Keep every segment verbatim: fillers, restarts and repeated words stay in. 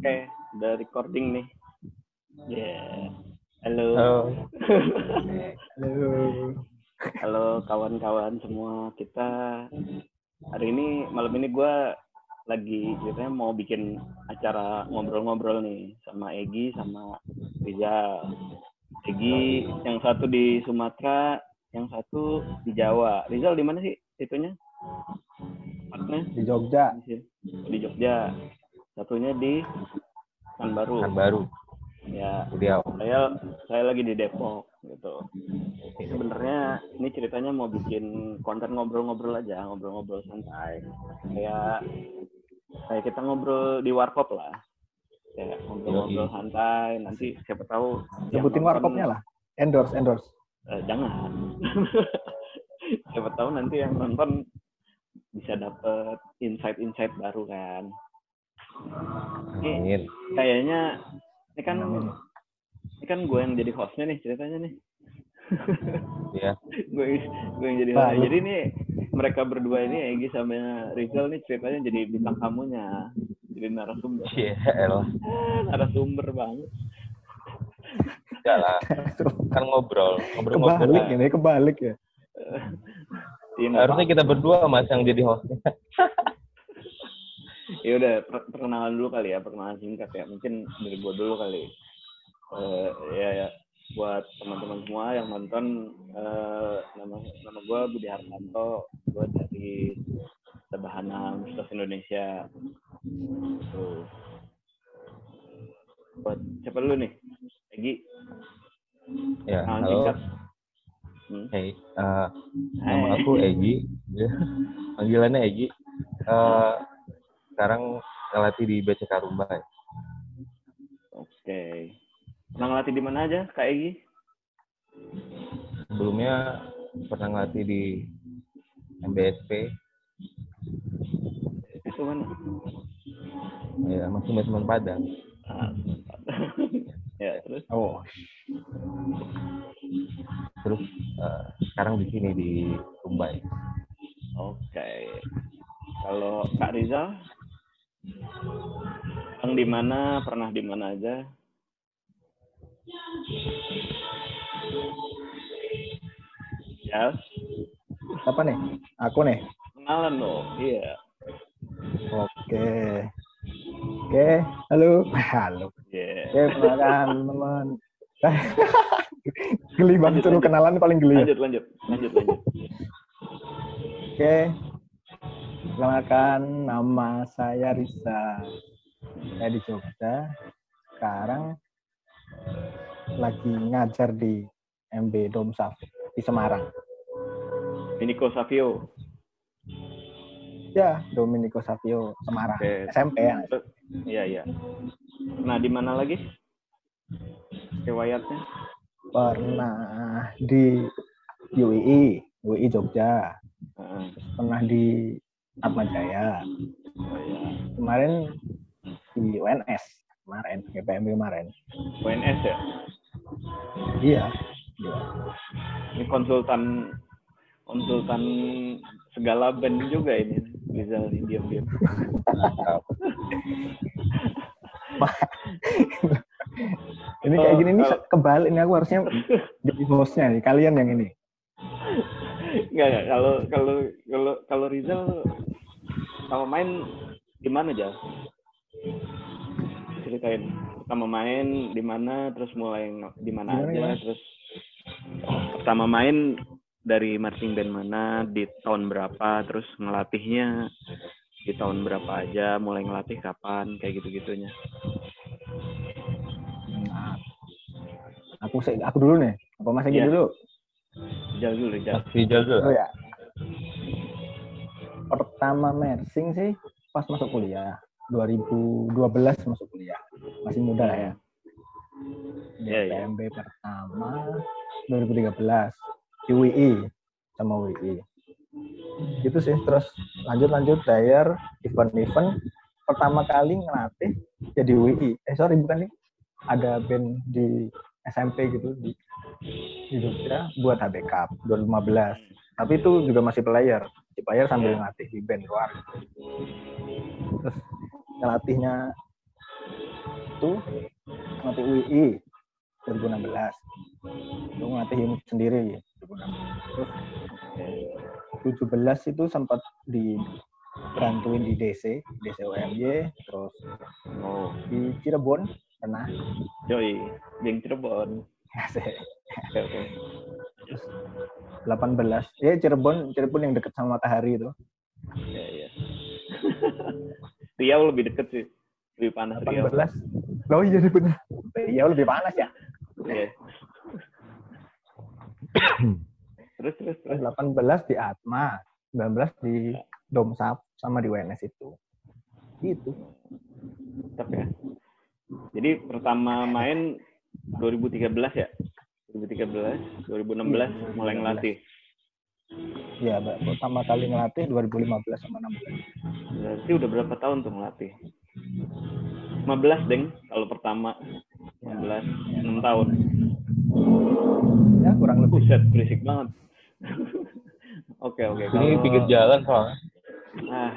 Oke, okay, udah recording nih. Yeah. Halo. Halo. Halo. Halo kawan-kawan semua. Kita hari ini malam ini gue lagi ceritanya mau bikin acara ngobrol-ngobrol nih sama Egi sama Rizal. Egi yang satu di Sumatera, yang satu di Jawa. Rizal di mana sih situnya? Partnya? Di Jogja. Di Jogja. Satunya di Pekanbaru. Pekanbaru. Ya. Beliau. Saya saya lagi di Depok gitu. Sebenarnya ini ceritanya mau bikin konten ngobrol-ngobrol aja, ngobrol-ngobrol santai. Kayak kayak kita ngobrol di warkop lah. Kayak ngobrol-ngobrol santai. Nanti siapa tahu sebutin warkopnya lah. Endorse, endorse. Eh, jangan. Siapa tahu nanti yang nonton bisa dapet insight-insight baru kan. Ini kayaknya ini kan ini kan gue yang jadi hostnya nih ceritanya nih. Iya. gue gue yang jadi hostnya. Jadi nih mereka berdua ini Egi sama Rizal nih ceritanya jadi bintang tamunya, jadi narasumber. Iya lah. Narasumber banget. Enggak lah. Kan ngobrol, ngobrol-ngobrol. Kebalik ini kebalik ya. Harusnya kita berdua mas yang jadi hostnya. Ya udah perkenalan dulu kali ya, perkenalan singkat ya, mungkin dari gua dulu kali. Uh, ya, ya buat teman-teman semua yang nonton, uh, nama nama gua Budi Hartanto, gua dari Tabanan, Nusa Indonesia. Tuh. Buat siapa dulu nih? Egi. Ya, perkenalan halo. Singkat. Hmm? Hey, uh, nama aku Egi. Panggilannya Egi. Uh, Sekarang ngelatih di B C K Rumbai. Oke. Okay. Pernah ngelatih di mana aja, Kak Egi? Sebelumnya pernah ngelatih di M B S P. Itu mana? Ya, masih Semen Padang. Ah, Semen Padang. Ya, terus? Oh. Terus uh, sekarang di sini di Rumbai. Oke. Okay. Kalau Kak Rizal? Yang di mana, pernah di mana aja? Ya. Apa nih? Aku nih. Kenalan dong. Iya. Oke. Oke, halo. Halo. Yeah. Oke, perkenalan teman-teman. Geli banget tuh kenalan paling geli. Lanjut, lanjut. Lanjut, lanjut. Oke. Perkenalkan, nama saya Rizal. Saya di Jogja. Sekarang lagi ngajar di M B Dom Savio di Semarang. Domenico Savio. Ya, Domenico Savio Semarang. Oke. S M P ya. Iya, iya. Nah, di mana lagi? Riwayatnya? Pernah di U I I, U I I Jogja. Hmm. Pernah di Atma Jaya. Oh, ya. Kemarin di U N S kemarin, P K P M kemarin. U N S ya? Iya. Ya. Ini konsultan konsultan segala band juga ini. Rizal ini diam-diam. Ini kayak gini nih kebalik. Ini aku harusnya jadi hostnya nih. Kalian yang ini. Enggak, kalau kalau kalau kalau Rizal pertama main di mana aja? Ceritain. Pertama main di mana, terus mulai di mana aja, terus pertama main dari marching band mana, di tahun berapa, terus ngelatihnya di tahun berapa aja, mulai ngelatih kapan, kayak gitu-gitunya. Nah, aku aku dulu nih. Apa Mas Egi yeah. dulu? Rizal dulu, Rizal. Rizal dulu. Oh, ya. Pertama Mersing sih pas masuk kuliah, dua ribu dua belas masuk kuliah, masih muda lah ya. Ya, ya. P M B pertama dua ribu tiga belas U I I sama W I I. Gitu sih, terus lanjut-lanjut player event-event. Pertama kali ngelatih jadi W I I. Eh sorry bukan nih, ada band di S M P gitu di hidupnya buat H B Cup dua ribu lima belas. Tapi itu juga masih player. Di player sambil ngelatih di band luar. Terus ngelatihnya itu melatih U I I dua ribu enam belas. Itu melatih unit sendiri dua ribu enam belas. Terus tujuh belas itu sempat dibantuin di D C, D C U M Y, terus oh. di Cirebon pernah. Joy, geng Cirebon. Asik. Oke, oke. Terus delapan belas, ya Cirebon, Cirebon yang dekat sama matahari itu. Iya, iya. Riau lebih dekat sih. Lebih panas Riau. delapan belas. Loh, iya benar. Riau lebih panas ya. Iya. Terus, terus, terus. delapan belas di Atma, sembilan belas di Domsap, sama di W N S itu. Gitu. Tetap ya. Jadi pertama main dua ribu tiga belas ya? dua ribu tiga belas, dua ribu enam belas mulai ngelatih. Iya, pertama kali ngelatih dua ribu lima belas sama enam belas. Berarti udah berapa tahun tuh ngelatih? lima belas, Deng, kalau pertama. lima belas, ya, enam ya. Tahun. Ya kurang lebih. Buset, berisik banget. Oke oke. Ini kalau... pinggir jalan soalnya. Nah,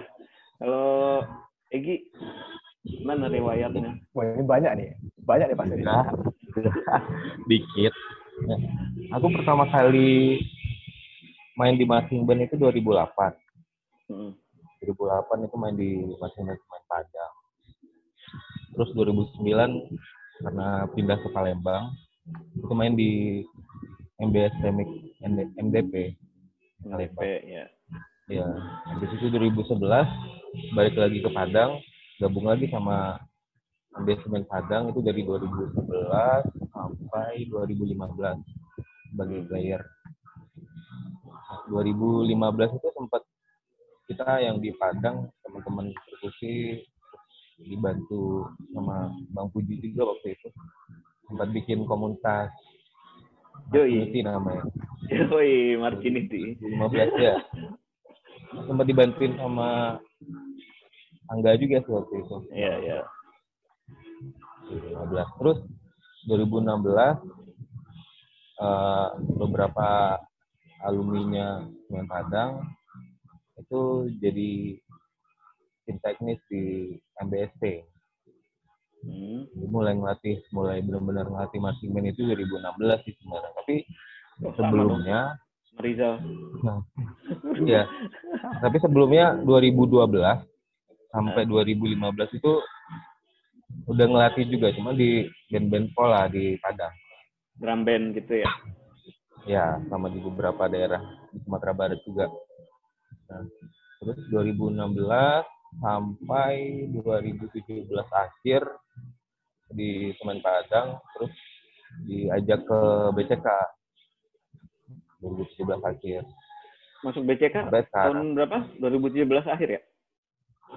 kalau Egi, mana riwayatnya? Wah ini banyak nih, banyak nih pasti. Nah, dikit. Nah, aku pertama kali main di Mersing itu dua ribu delapan. Hmm. dua ribu delapan itu main di Mersing Semen Padang. Terus dua ribu sembilan karena pindah ke Palembang. Itu main di M B S Pemik M D P. M D P ya. Ya, habis itu dua ribu sebelas balik lagi ke Padang, gabung lagi sama M B S Semen Padang itu dari dua ribu sebelas sampai dua ribu lima belas sebagai player. dua ribu lima belas itu sempat kita yang di Padang teman-teman perkusi dibantu sama Bang Puji juga waktu itu. Sempat bikin komunitas Joy namanya. Joy Martinity. lima belas ya. Sempat dibantuin sama Angga juga sih waktu itu. Iya, iya. dua ribu lima belas. Terus dua ribu enam belas uh, beberapa alumninya Semen Padang itu jadi tim teknis di M B S P. Hmm. Mulai ngelatih, mulai benar-benar ngelatih marching band itu dua ribu enam belas sih sebenarnya. Tapi oh, sebelumnya Rizal. Nah, ya. Tapi sebelumnya dua ribu dua belas sampai dua ribu lima belas itu udah ngelatih juga cuma di band-band pola di Padang. Drum band gitu ya. Ya, sama di beberapa daerah di Sumatera Barat juga. Nah, terus dua ribu enam belas sampai dua ribu tujuh belas akhir di Semen Padang, terus diajak ke B C K dua ribu tujuh belas akhir. Masuk B C K tahun berapa? dua ribu tujuh belas akhir ya?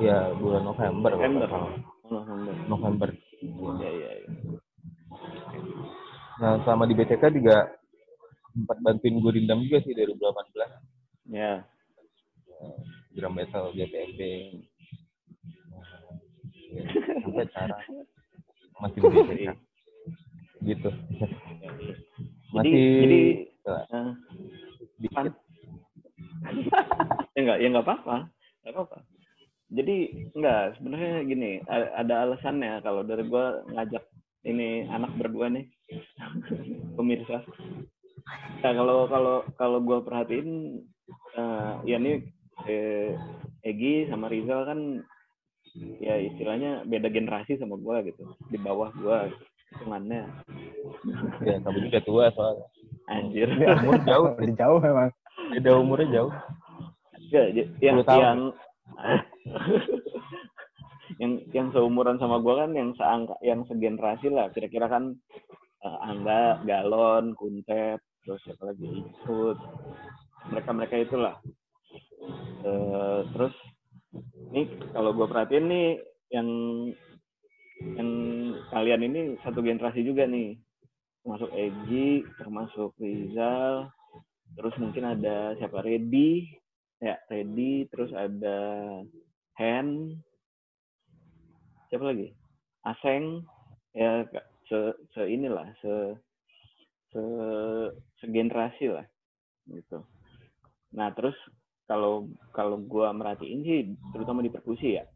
Ya bulan November. November. November. November. Ya, ya, ya. Nah sama di B C K juga sempat bantuin gue rindam juga sih dari dua ribu delapan belas. Ya. Drum battle G P M P. Sampai cara masih begitu gitu masih jadi, jadi uh, dikit ya nggak ya nggak apa-apa nggak apa-apa jadi nggak sebenarnya gini ada, ada alasannya kalau dari gue ngajak ini anak berdua nih pemirsa. Nah kalau kalau kalau gue perhatiin uh, ya ini eh, Egi sama Rizal kan ya istilahnya beda generasi sama gue gitu di bawah gue hitungannya ya kamu juga tua soalnya anjir ya, umur jauh dari jauh memang beda umurnya jauh ya, yang yang yang yang seumuran sama gue kan yang seangka yang segenerasi lah kira-kira kan uh, Angga Galon Kuntep terus siapa lagi ikut mereka-mereka itulah uh, terus ini kalau gue perhatiin nih yang yang kalian ini satu generasi juga nih termasuk Egi termasuk Rizal terus mungkin ada siapa Reddy ya Reddy terus ada Hen siapa lagi Aseng ya se se inilah se se segenerasi lah gitu. Nah terus kalau kalau gue merhatiin sih terutama di perkusi ya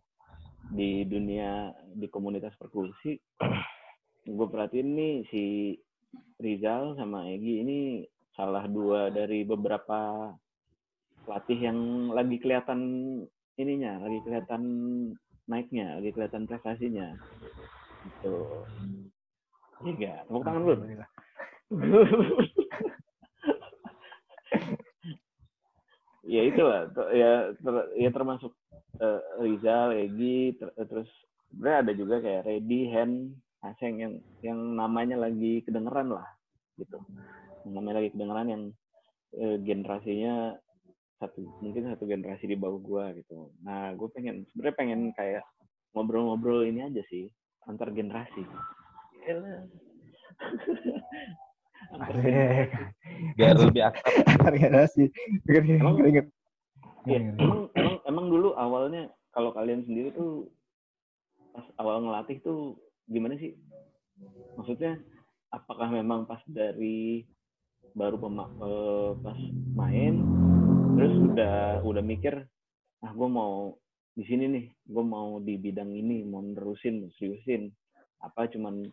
di dunia, di komunitas perkusi, gue perhatiin nih si Rizal sama Egi ini salah dua dari beberapa pelatih yang lagi kelihatan ininya, lagi kelihatan naiknya, lagi kelihatan prestasinya. Gitu. Iya enggak? Tepuk tangan dulu. Ya itulah, ya ter, ya termasuk uh, Rizal, Egi, ter, terus sebenarnya ada juga kayak Ready, Hand, Aseng yang yang namanya lagi kedengeran lah gitu. Namanya lagi kedengeran yang uh, generasinya satu, mungkin satu generasi di bawah gua gitu. Nah, gua pengen sebenarnya pengen kayak ngobrol-ngobrol ini aja sih antar generasi. Yalah. Asik. Biar lebih akrab. Generasi. Emang, ya, emang, emang, emang dulu awalnya kalau kalian sendiri tuh pas awal ngelatih tuh gimana sih? Maksudnya apakah memang pas dari baru pema- eh, pas main terus udah udah mikir, ah gue mau di sini nih, gue mau di bidang ini, mau nerusin, seriusin. Apa cuman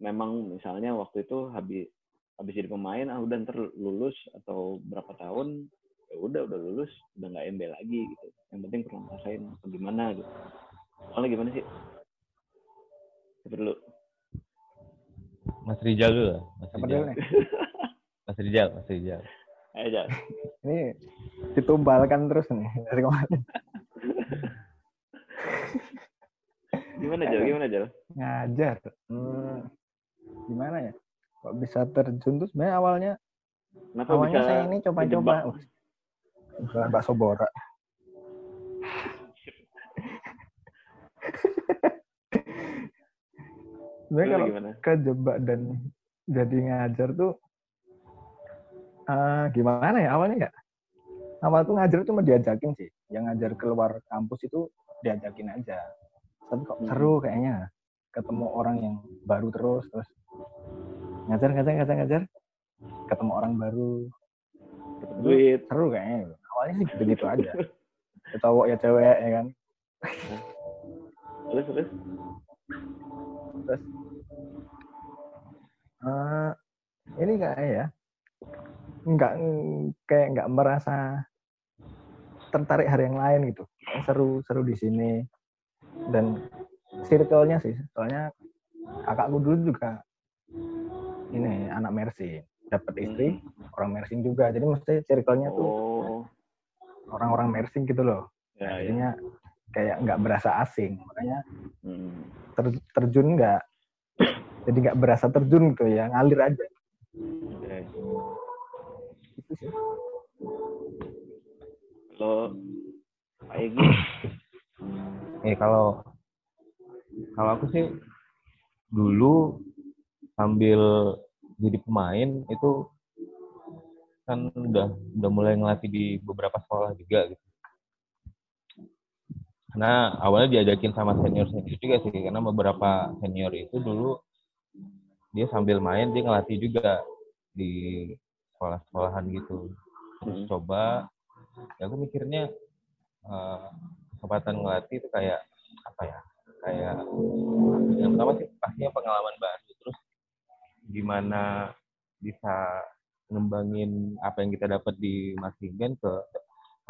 memang misalnya waktu itu habis habis jadi pemain, ah udah ntar lulus atau berapa tahun, ya udah udah lulus, udah nggak M B lagi gitu. Yang penting pernah ngerasain atau gimana gitu. Soalnya gimana sih? Coba dulu. Mas Rizal dulu lah. Mas Rizal. Mas Rizal, Mas Rizal. Ayo Jal. Ini ditumbalkan terus nih dari kemarin. Gimana Jal? Gimana Jal? Ngajar. Hmm. Gimana ya? Kok bisa terjun tuh sebenarnya awalnya kenapa awalnya saya ini coba-coba jualan bakso borak sebenarnya kalau gimana? Kejebak dan jadi ngajar tuh uh, gimana ya awalnya ya awal tuh ngajar cuma diajakin sih, yang ngajar keluar kampus itu diajakin aja, tapi kok seru kayaknya ketemu orang yang baru terus terus ngajar ngajar ngajar ngajar ketemu orang baru ketemu duit seru kayaknya, awalnya sih gitu gitu aja ya cowok ya cewek ya kan. terus terus terus uh, ini kayaknya ya nggak kayak nggak merasa tertarik hari yang lain gitu, seru seru di sini dan circle-nya sih, soalnya kakakku dulu juga ini anak Mersing, dapat istri hmm. orang Mersing juga, jadi mesti circle-nya oh. tuh orang-orang Mersing gitu loh, ya, jadinya ya. Kayak nggak berasa asing, makanya hmm. ter, terjun nggak, jadi nggak berasa terjun gitu ya, ngalir aja. Ya, itu sih. Kalau Pak Egi, eh kalau kalau aku sih dulu ambil jadi pemain itu kan udah udah mulai ngelatih di beberapa sekolah juga gitu. Karena awalnya diajakin sama senior-senior juga sih, karena beberapa senior itu dulu dia sambil main dia ngelatih juga di sekolah-sekolahan gitu. Terus hmm. coba, ya aku mikirnya uh, kesempatan ngelatih itu kayak apa ya? Kayak yang pertama sih pastinya pengalaman baru, terus gimana bisa ngembangin apa yang kita dapat di marching band ke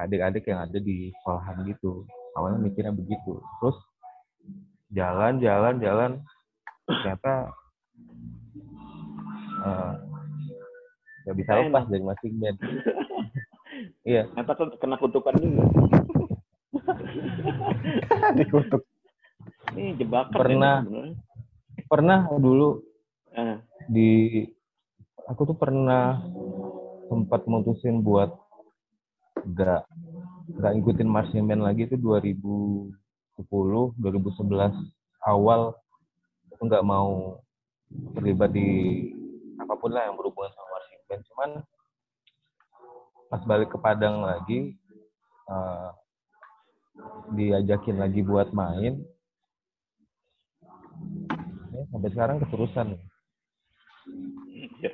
adik-adik yang ada di sekolahan gitu. Awalnya mikirnya begitu, terus jalan-jalan-jalan ternyata nggak uh, bisa lepas dari marching band. Iya. Ternyata kena kutukan juga. Dikutuk. Ini jebakan pernah ya, pernah dulu eh. di aku tuh pernah sempat mutusin buat gak gak ngikutin marching band lagi itu dua ribu sepuluh dua ribu sebelas awal, aku nggak mau terlibat di apapun lah yang berhubungan sama marching band. Cuman pas balik ke Padang lagi uh, diajakin lagi buat main. Sampai sekarang keterusan. Ya.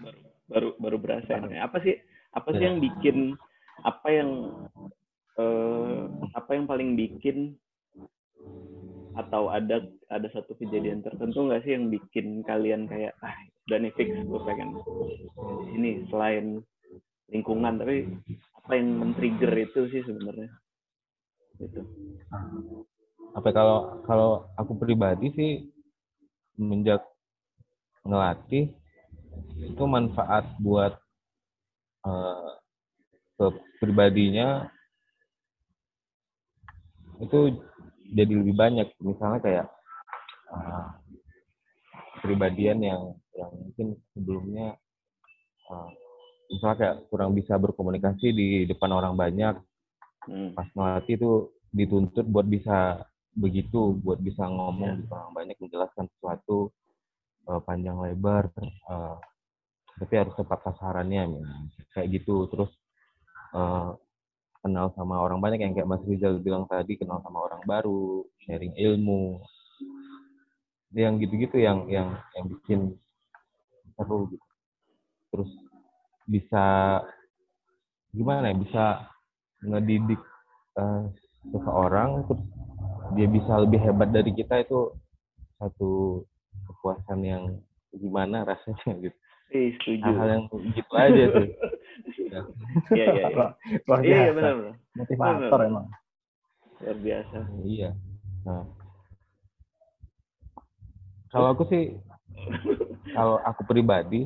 Baru baru baru berasa. Apa sih? Apa sih ya. yang bikin apa yang eh, apa yang paling bikin atau ada ada satu kejadian tertentu nggak sih yang bikin kalian kayak ah udah nih fix gue pengen ini selain lingkungan, tapi apa yang men-trigger itu sih sebenarnya itu? Apa kalau kalau aku pribadi sih menjak ngelatih itu manfaat buat uh, ke pribadinya itu jadi lebih banyak. Misalnya kayak uh, pribadian yang yang mungkin sebelumnya uh, misalnya kayak kurang bisa berkomunikasi di depan orang banyak, hmm. pas ngelatih itu dituntut buat bisa begitu, buat bisa ngomong yeah. di depan orang banyak, menjelaskan sesuatu uh, panjang lebar, uh, tapi harus tepat sasarannya ya. Kayak gitu. Terus uh, kenal sama orang banyak yang kayak Mas Rizal bilang tadi, kenal sama orang baru, sharing ilmu, yang gitu-gitu yang yang yang bikin seru gitu. Terus bisa gimana ya, bisa ngedidik uh, seseorang terus dia bisa lebih hebat dari kita, itu satu kepuasan yang gimana rasanya gitu. Eh, setuju. Hal yang gitu aja tuh. Iya, iya, iya. Luar biasa. Iya, benar, benar. Motivator benar. Emang. Luar biasa. Iya. Nah. Kalau aku sih, kalau aku pribadi,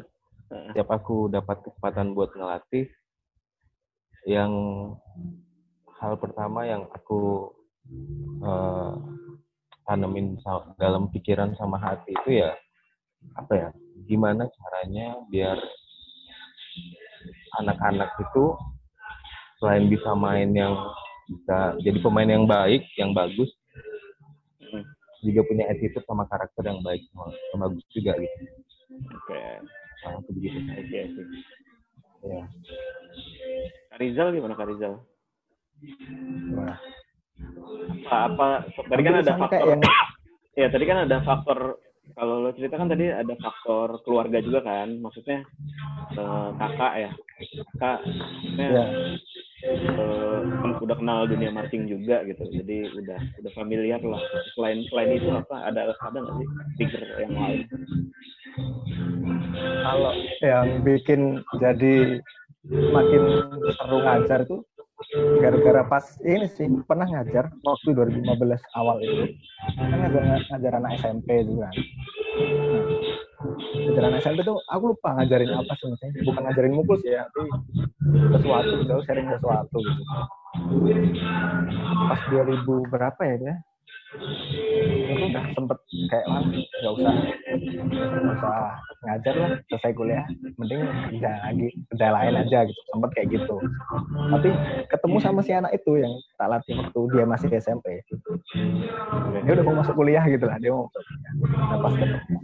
setiap aku dapat kesempatan buat ngelatih, yang hal pertama yang aku eh, tanemin dalam pikiran sama hati itu ya, apa ya, gimana caranya biar anak-anak itu selain bisa main yang bisa jadi pemain yang baik, yang bagus, juga punya attitude sama karakter yang baik, yang bagus juga gitu. Oke. Nah, begitu aja sih. Ya. Kak Rizal gimana Kak Rizal? Wah. Apa-apa tadi kan ada faktor yang... ya tadi kan ada faktor kalau lo cerita kan tadi ada faktor keluarga juga kan, maksudnya eh, kakak ya, kakak maksudnya yeah. eh, udah kenal dunia marching juga gitu, jadi udah udah familiar lah. Selain selain itu apa ada ada nggak sih trigger yang lain? Kalau yang bikin jadi makin seru ngajar tuh gara-gara pas ini sih, pernah ngajar waktu dua ribu lima belas awal itu kan ngajar, ngajar anak S M P juga. Nah, ngajar anak S M P tuh aku lupa ngajarin apa sebenarnya, bukan ngajarin mukul sih ya, tapi sesuatu, jauh sharing sesuatu gitu. Pas dua ribu berapa ya dia itu udah sempet kayak lah nggak usah nggak usah ngajar lah, selesai kuliah mending kerja lagi, kerja lain aja gitu, sempet kayak gitu. Tapi ketemu sama si anak itu yang tak latih waktu dia masih S M P, dia udah mau masuk kuliah gitu lah, dia mau nah, pas ketemu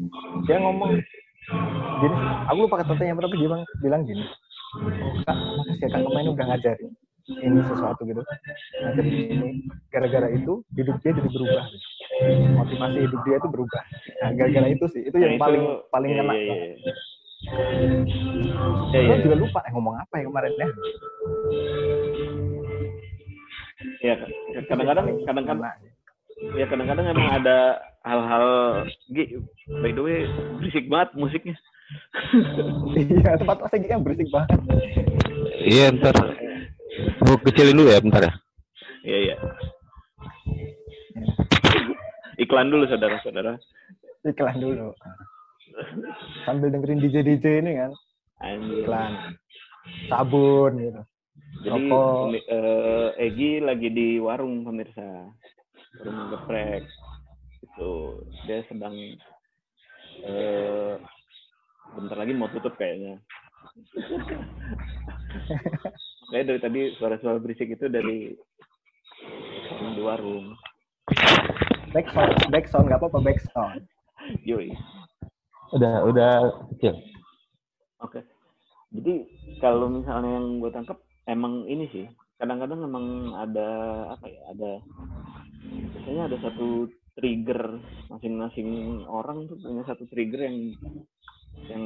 dia ngomong gini, aku lupa katanya tapi dia bilang, bilang gini, Kak, makasih ya Kak kemarin udah ngajarin ini sesuatu gitu. Nah, jadi gara-gara itu hidup dia jadi berubah, motivasi hidup dia itu berubah. Nah, gara-gara itu sih, itu nah, yang itu, paling paling iya, enak. Iya, iya. Iya, iya. Juga lupa eh, ngomong apa ya kemarin ya. Ya kadang-kadang kadang-kadang ya kadang-kadang emang ada hal-hal gitu. By the way, berisik banget musiknya. Iya, tempat saya kan berisik banget. Iya, ntar aku kecilin dulu ya, bentar ya. Iya, iya. Iklan dulu, saudara-saudara. Iklan dulu. Sambil dengerin D J D J ini kan. Iklan. Sabun, gitu. Jadi, uh, Egi lagi di warung, pemirsa. Warung geprek. Itu, dia sedang... Uh, bentar lagi mau tutup kayaknya. Kayak dari tadi suara-suara berisik itu dari di warung. Back sound, back sound nggak apa-apa back sound. Yoi. Udah, udah kecil. Oke. Okay. Jadi kalau misalnya yang gue tangkap emang ini sih. Kadang-kadang emang ada apa ya? Ada biasanya ada satu trigger, masing-masing orang tuh punya satu trigger yang yang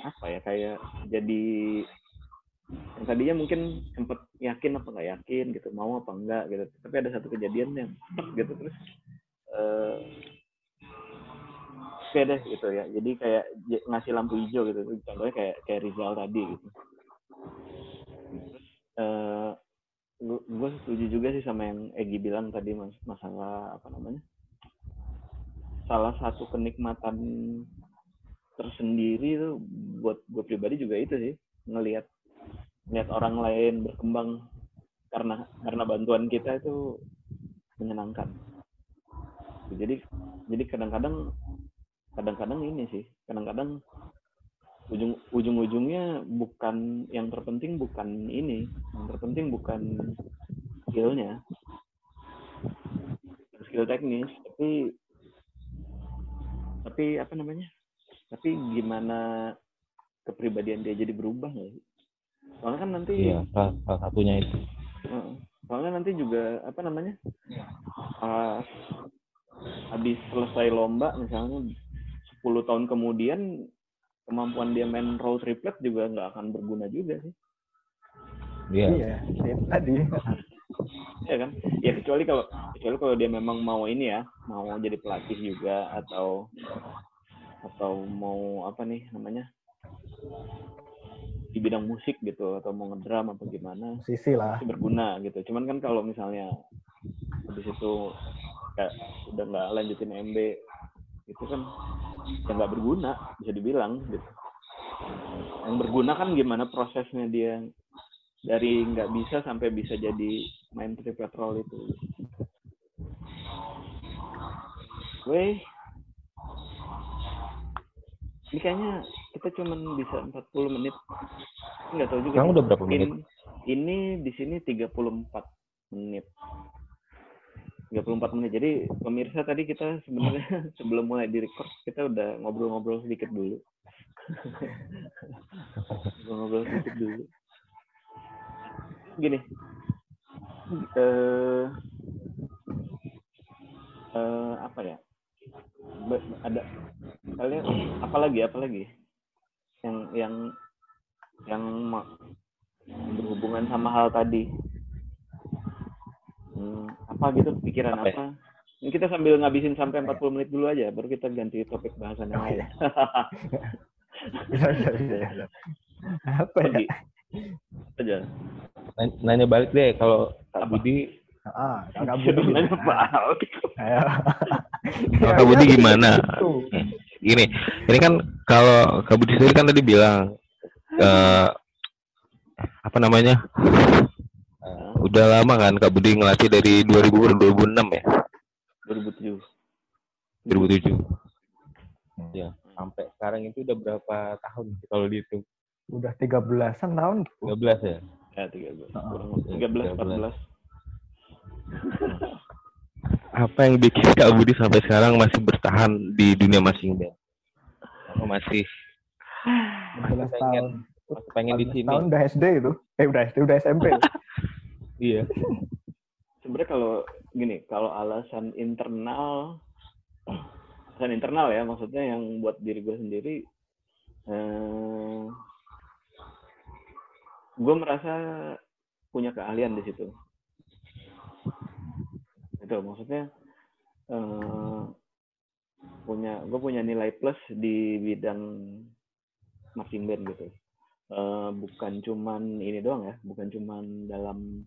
apa ya, kayak jadi yang tadinya mungkin sempet yakin apa nggak yakin gitu, mau apa enggak gitu, tapi ada satu kejadian yang gitu terus uh, oke deh gitu ya, jadi kayak ngasih lampu hijau gitu, contohnya kayak kayak Rizal tadi gitu. Terus uh, gue setuju juga sih sama yang Egi bilang tadi, mas masalah apa namanya, salah satu kenikmatan tersendiri tuh buat gue pribadi juga itu sih, ngelihat ngelihat orang lain berkembang karena karena bantuan kita itu menyenangkan. Jadi jadi kadang-kadang kadang-kadang ini sih, kadang-kadang ujung ujung-ujungnya bukan, yang terpenting bukan ini, yang terpenting bukan skillnya, skill teknis, tapi tapi apa namanya, tapi gimana kepribadian dia jadi berubah nggak sih? Soalnya kan nanti ya, salah satunya itu. Soalnya nanti juga apa namanya, uh, habis selesai lomba misalnya sepuluh tahun kemudian, kemampuan dia main roll triplet juga nggak akan berguna juga sih. Iya. Iya. Tadi. Iya kan. Ya kecuali kalau kecuali kalau dia memang mau ini ya, mau jadi pelatih juga, atau atau mau apa nih namanya, di bidang musik gitu, atau mau ngedram apa gimana. Sisi lah. Berguna gitu. Cuman kan kalau misalnya habis itu ya, udah nggak lanjutin M B, itu kan yang nggak berguna bisa dibilang gitu. Yang berguna kan gimana prosesnya dia dari nggak bisa sampai bisa jadi main triplet roll itu. Weh, ini kayaknya kita cuma bisa empat puluh menit, nggak tahu juga. Kamu udah berapa menit? In, ini di sini tiga puluh empat menit. tiga puluh empat menit. Jadi pemirsa tadi kita sebenarnya sebelum mulai direkord kita udah ngobrol-ngobrol sedikit dulu. Ngobrol sedikit dulu. Gini. Uh, uh, apa ya? Be- ada kalian apalagi apalagi yang yang yang berhubungan sama hal tadi. Hmm, apa gitu pikiran apa? apa? Ya? Kita sambil ngabisin sampai empat puluh menit dulu aja, baru kita ganti topik bahasan yang lain. Apa ya? Aja. Nanya balik deh kalau Kak Budi. Ah, Kak Budi nanya balik. Kak Budi gimana? Gini, ini kan kalau Kak Budi sendiri kan tadi bilang uh, apa namanya? Udah lama kan Kak Budi ngelatih dari dua ribu enam ya? dua ribu tujuh Ya, sampai sekarang itu udah berapa tahun kalau dihitung? Udah tiga belasan tahun. tiga belas ya? Ya, tiga belas. Oh, tiga belas, empat belas. Apa yang bikin Kak Budi sampai sekarang masih bertahan di dunia masing band? Masih masih pengen, masih pengen di sini. Tahun udah S D itu? Eh, udah S D, udah S M P. Iya. Sebenarnya kalau gini, kalau alasan internal, alasan internal ya, maksudnya yang buat diri gue sendiri, eh, gue merasa punya keahlian di situ. Itu maksudnya eh, punya, gue punya nilai plus di bidang marching band gitu. Eh, bukan cuman ini doang ya, bukan cuman dalam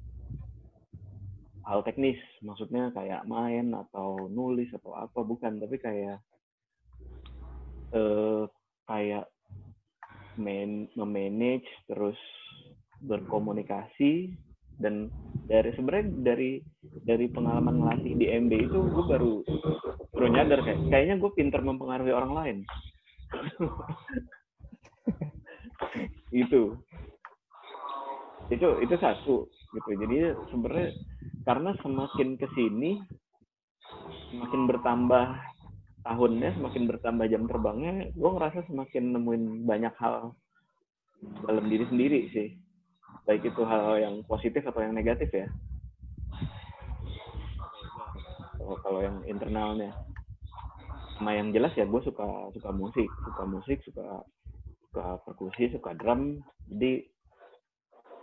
hal teknis, maksudnya kayak main atau nulis atau apa, bukan, tapi kayak eh, kayak main, memanage, terus berkomunikasi, dan dari sebenarnya dari dari pengalaman ngelatih di M B itu gue baru baru nyadar kayak kayaknya gue pintar mempengaruhi orang lain. itu itu itu satu gitu. Jadi sebenarnya karena semakin kesini, semakin bertambah tahunnya, semakin bertambah jam terbangnya, gue ngerasa semakin nemuin banyak hal dalam diri sendiri sih. Baik itu hal yang positif atau yang negatif ya. Kalau, kalau yang internalnya, sama yang jelas ya, gue suka suka musik, suka musik, suka suka perkusi, suka drum. Jadi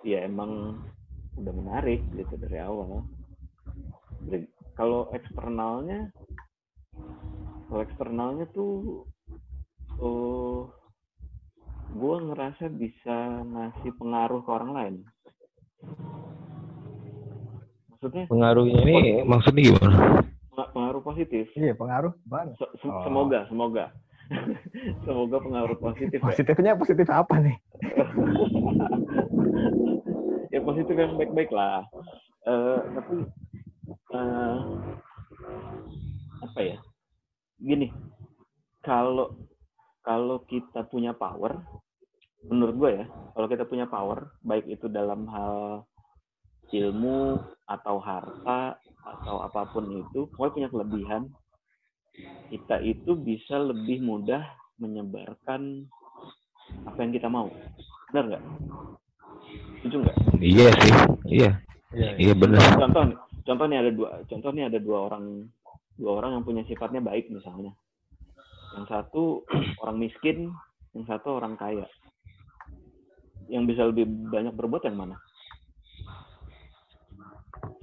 ya emang udah menarik gitu dari awal. Kalau eksternalnya, kalau eksternalnya tuh uh, gue ngerasa bisa ngasih pengaruh ke orang lain. Maksudnya pengaruhnya ini positif. Maksudnya gimana? Pengaruh positif. Iya, pengaruh banget. Se- se- oh. Semoga, semoga. Semoga pengaruh positif. Positifnya ya. Positif apa nih? Ya positif yang baik-baik lah. Uh, tapi uh, apa ya? Gini, kalau kalau kita punya power, menurut gue ya, kalau kita punya power, baik itu dalam hal ilmu atau harta atau apapun itu, pokoknya punya kelebihan, kita itu bisa lebih mudah menyebarkan apa yang kita mau. Benar nggak? Setuju nggak? Iya sih. Iya. Iya, iya benar. Contoh, contoh nih ada dua, contoh nih ada dua orang, dua orang yang punya sifatnya baik misalnya. Yang satu orang miskin, yang satu orang kaya. Yang bisa lebih banyak berbuat yang mana?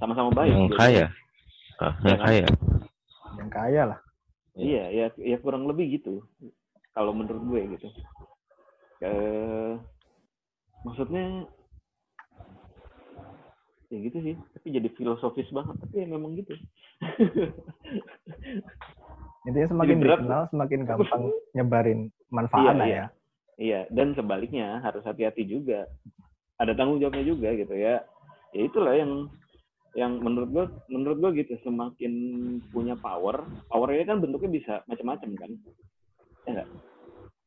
Sama-sama baik. Yang gitu. Kaya. Ah, yang ya, kaya. Kan? Yang kaya lah. Iya, ya, ya kurang lebih gitu. Kalau menurut gue gitu. Eh, maksudnya ya gitu sih. Tapi jadi filosofis banget. Tapi ya memang gitu. Intinya semakin dikenal, semakin gampang nyebarin manfaat iya, ya. Iya. Iya, dan sebaliknya harus hati-hati juga. Ada tanggung jawabnya juga gitu ya. Ya itulah yang yang menurut gua menurut gua gitu, semakin punya power, powernya kan bentuknya bisa macam-macam kan. Ya enggak?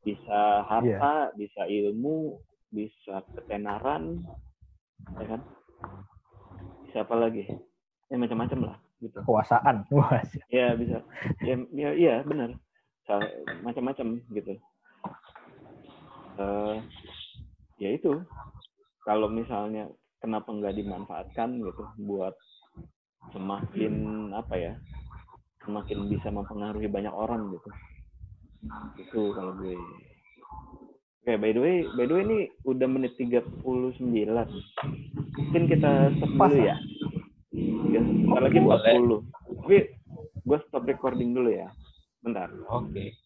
Bisa harta, yeah. Bisa ilmu, bisa ketenaran, ya kan? Bisa apa lagi? Ya macam-macam lah. Gitu. Kekuasaan, ya bisa, ya, ya, ya benar, macam-macam gitu. Uh, ya itu, kalau misalnya kenapa nggak dimanfaatkan gitu, buat semakin apa ya, semakin bisa mempengaruhi banyak orang gitu. Itu kalau gue. Oke, okay, by the way, by the way ini udah menit tiga puluh sembilan, mungkin kita stop dulu ya. Ya, bentar lagi empat puluh. Tapi gue stop recording dulu ya. Bentar. Oke. Okay.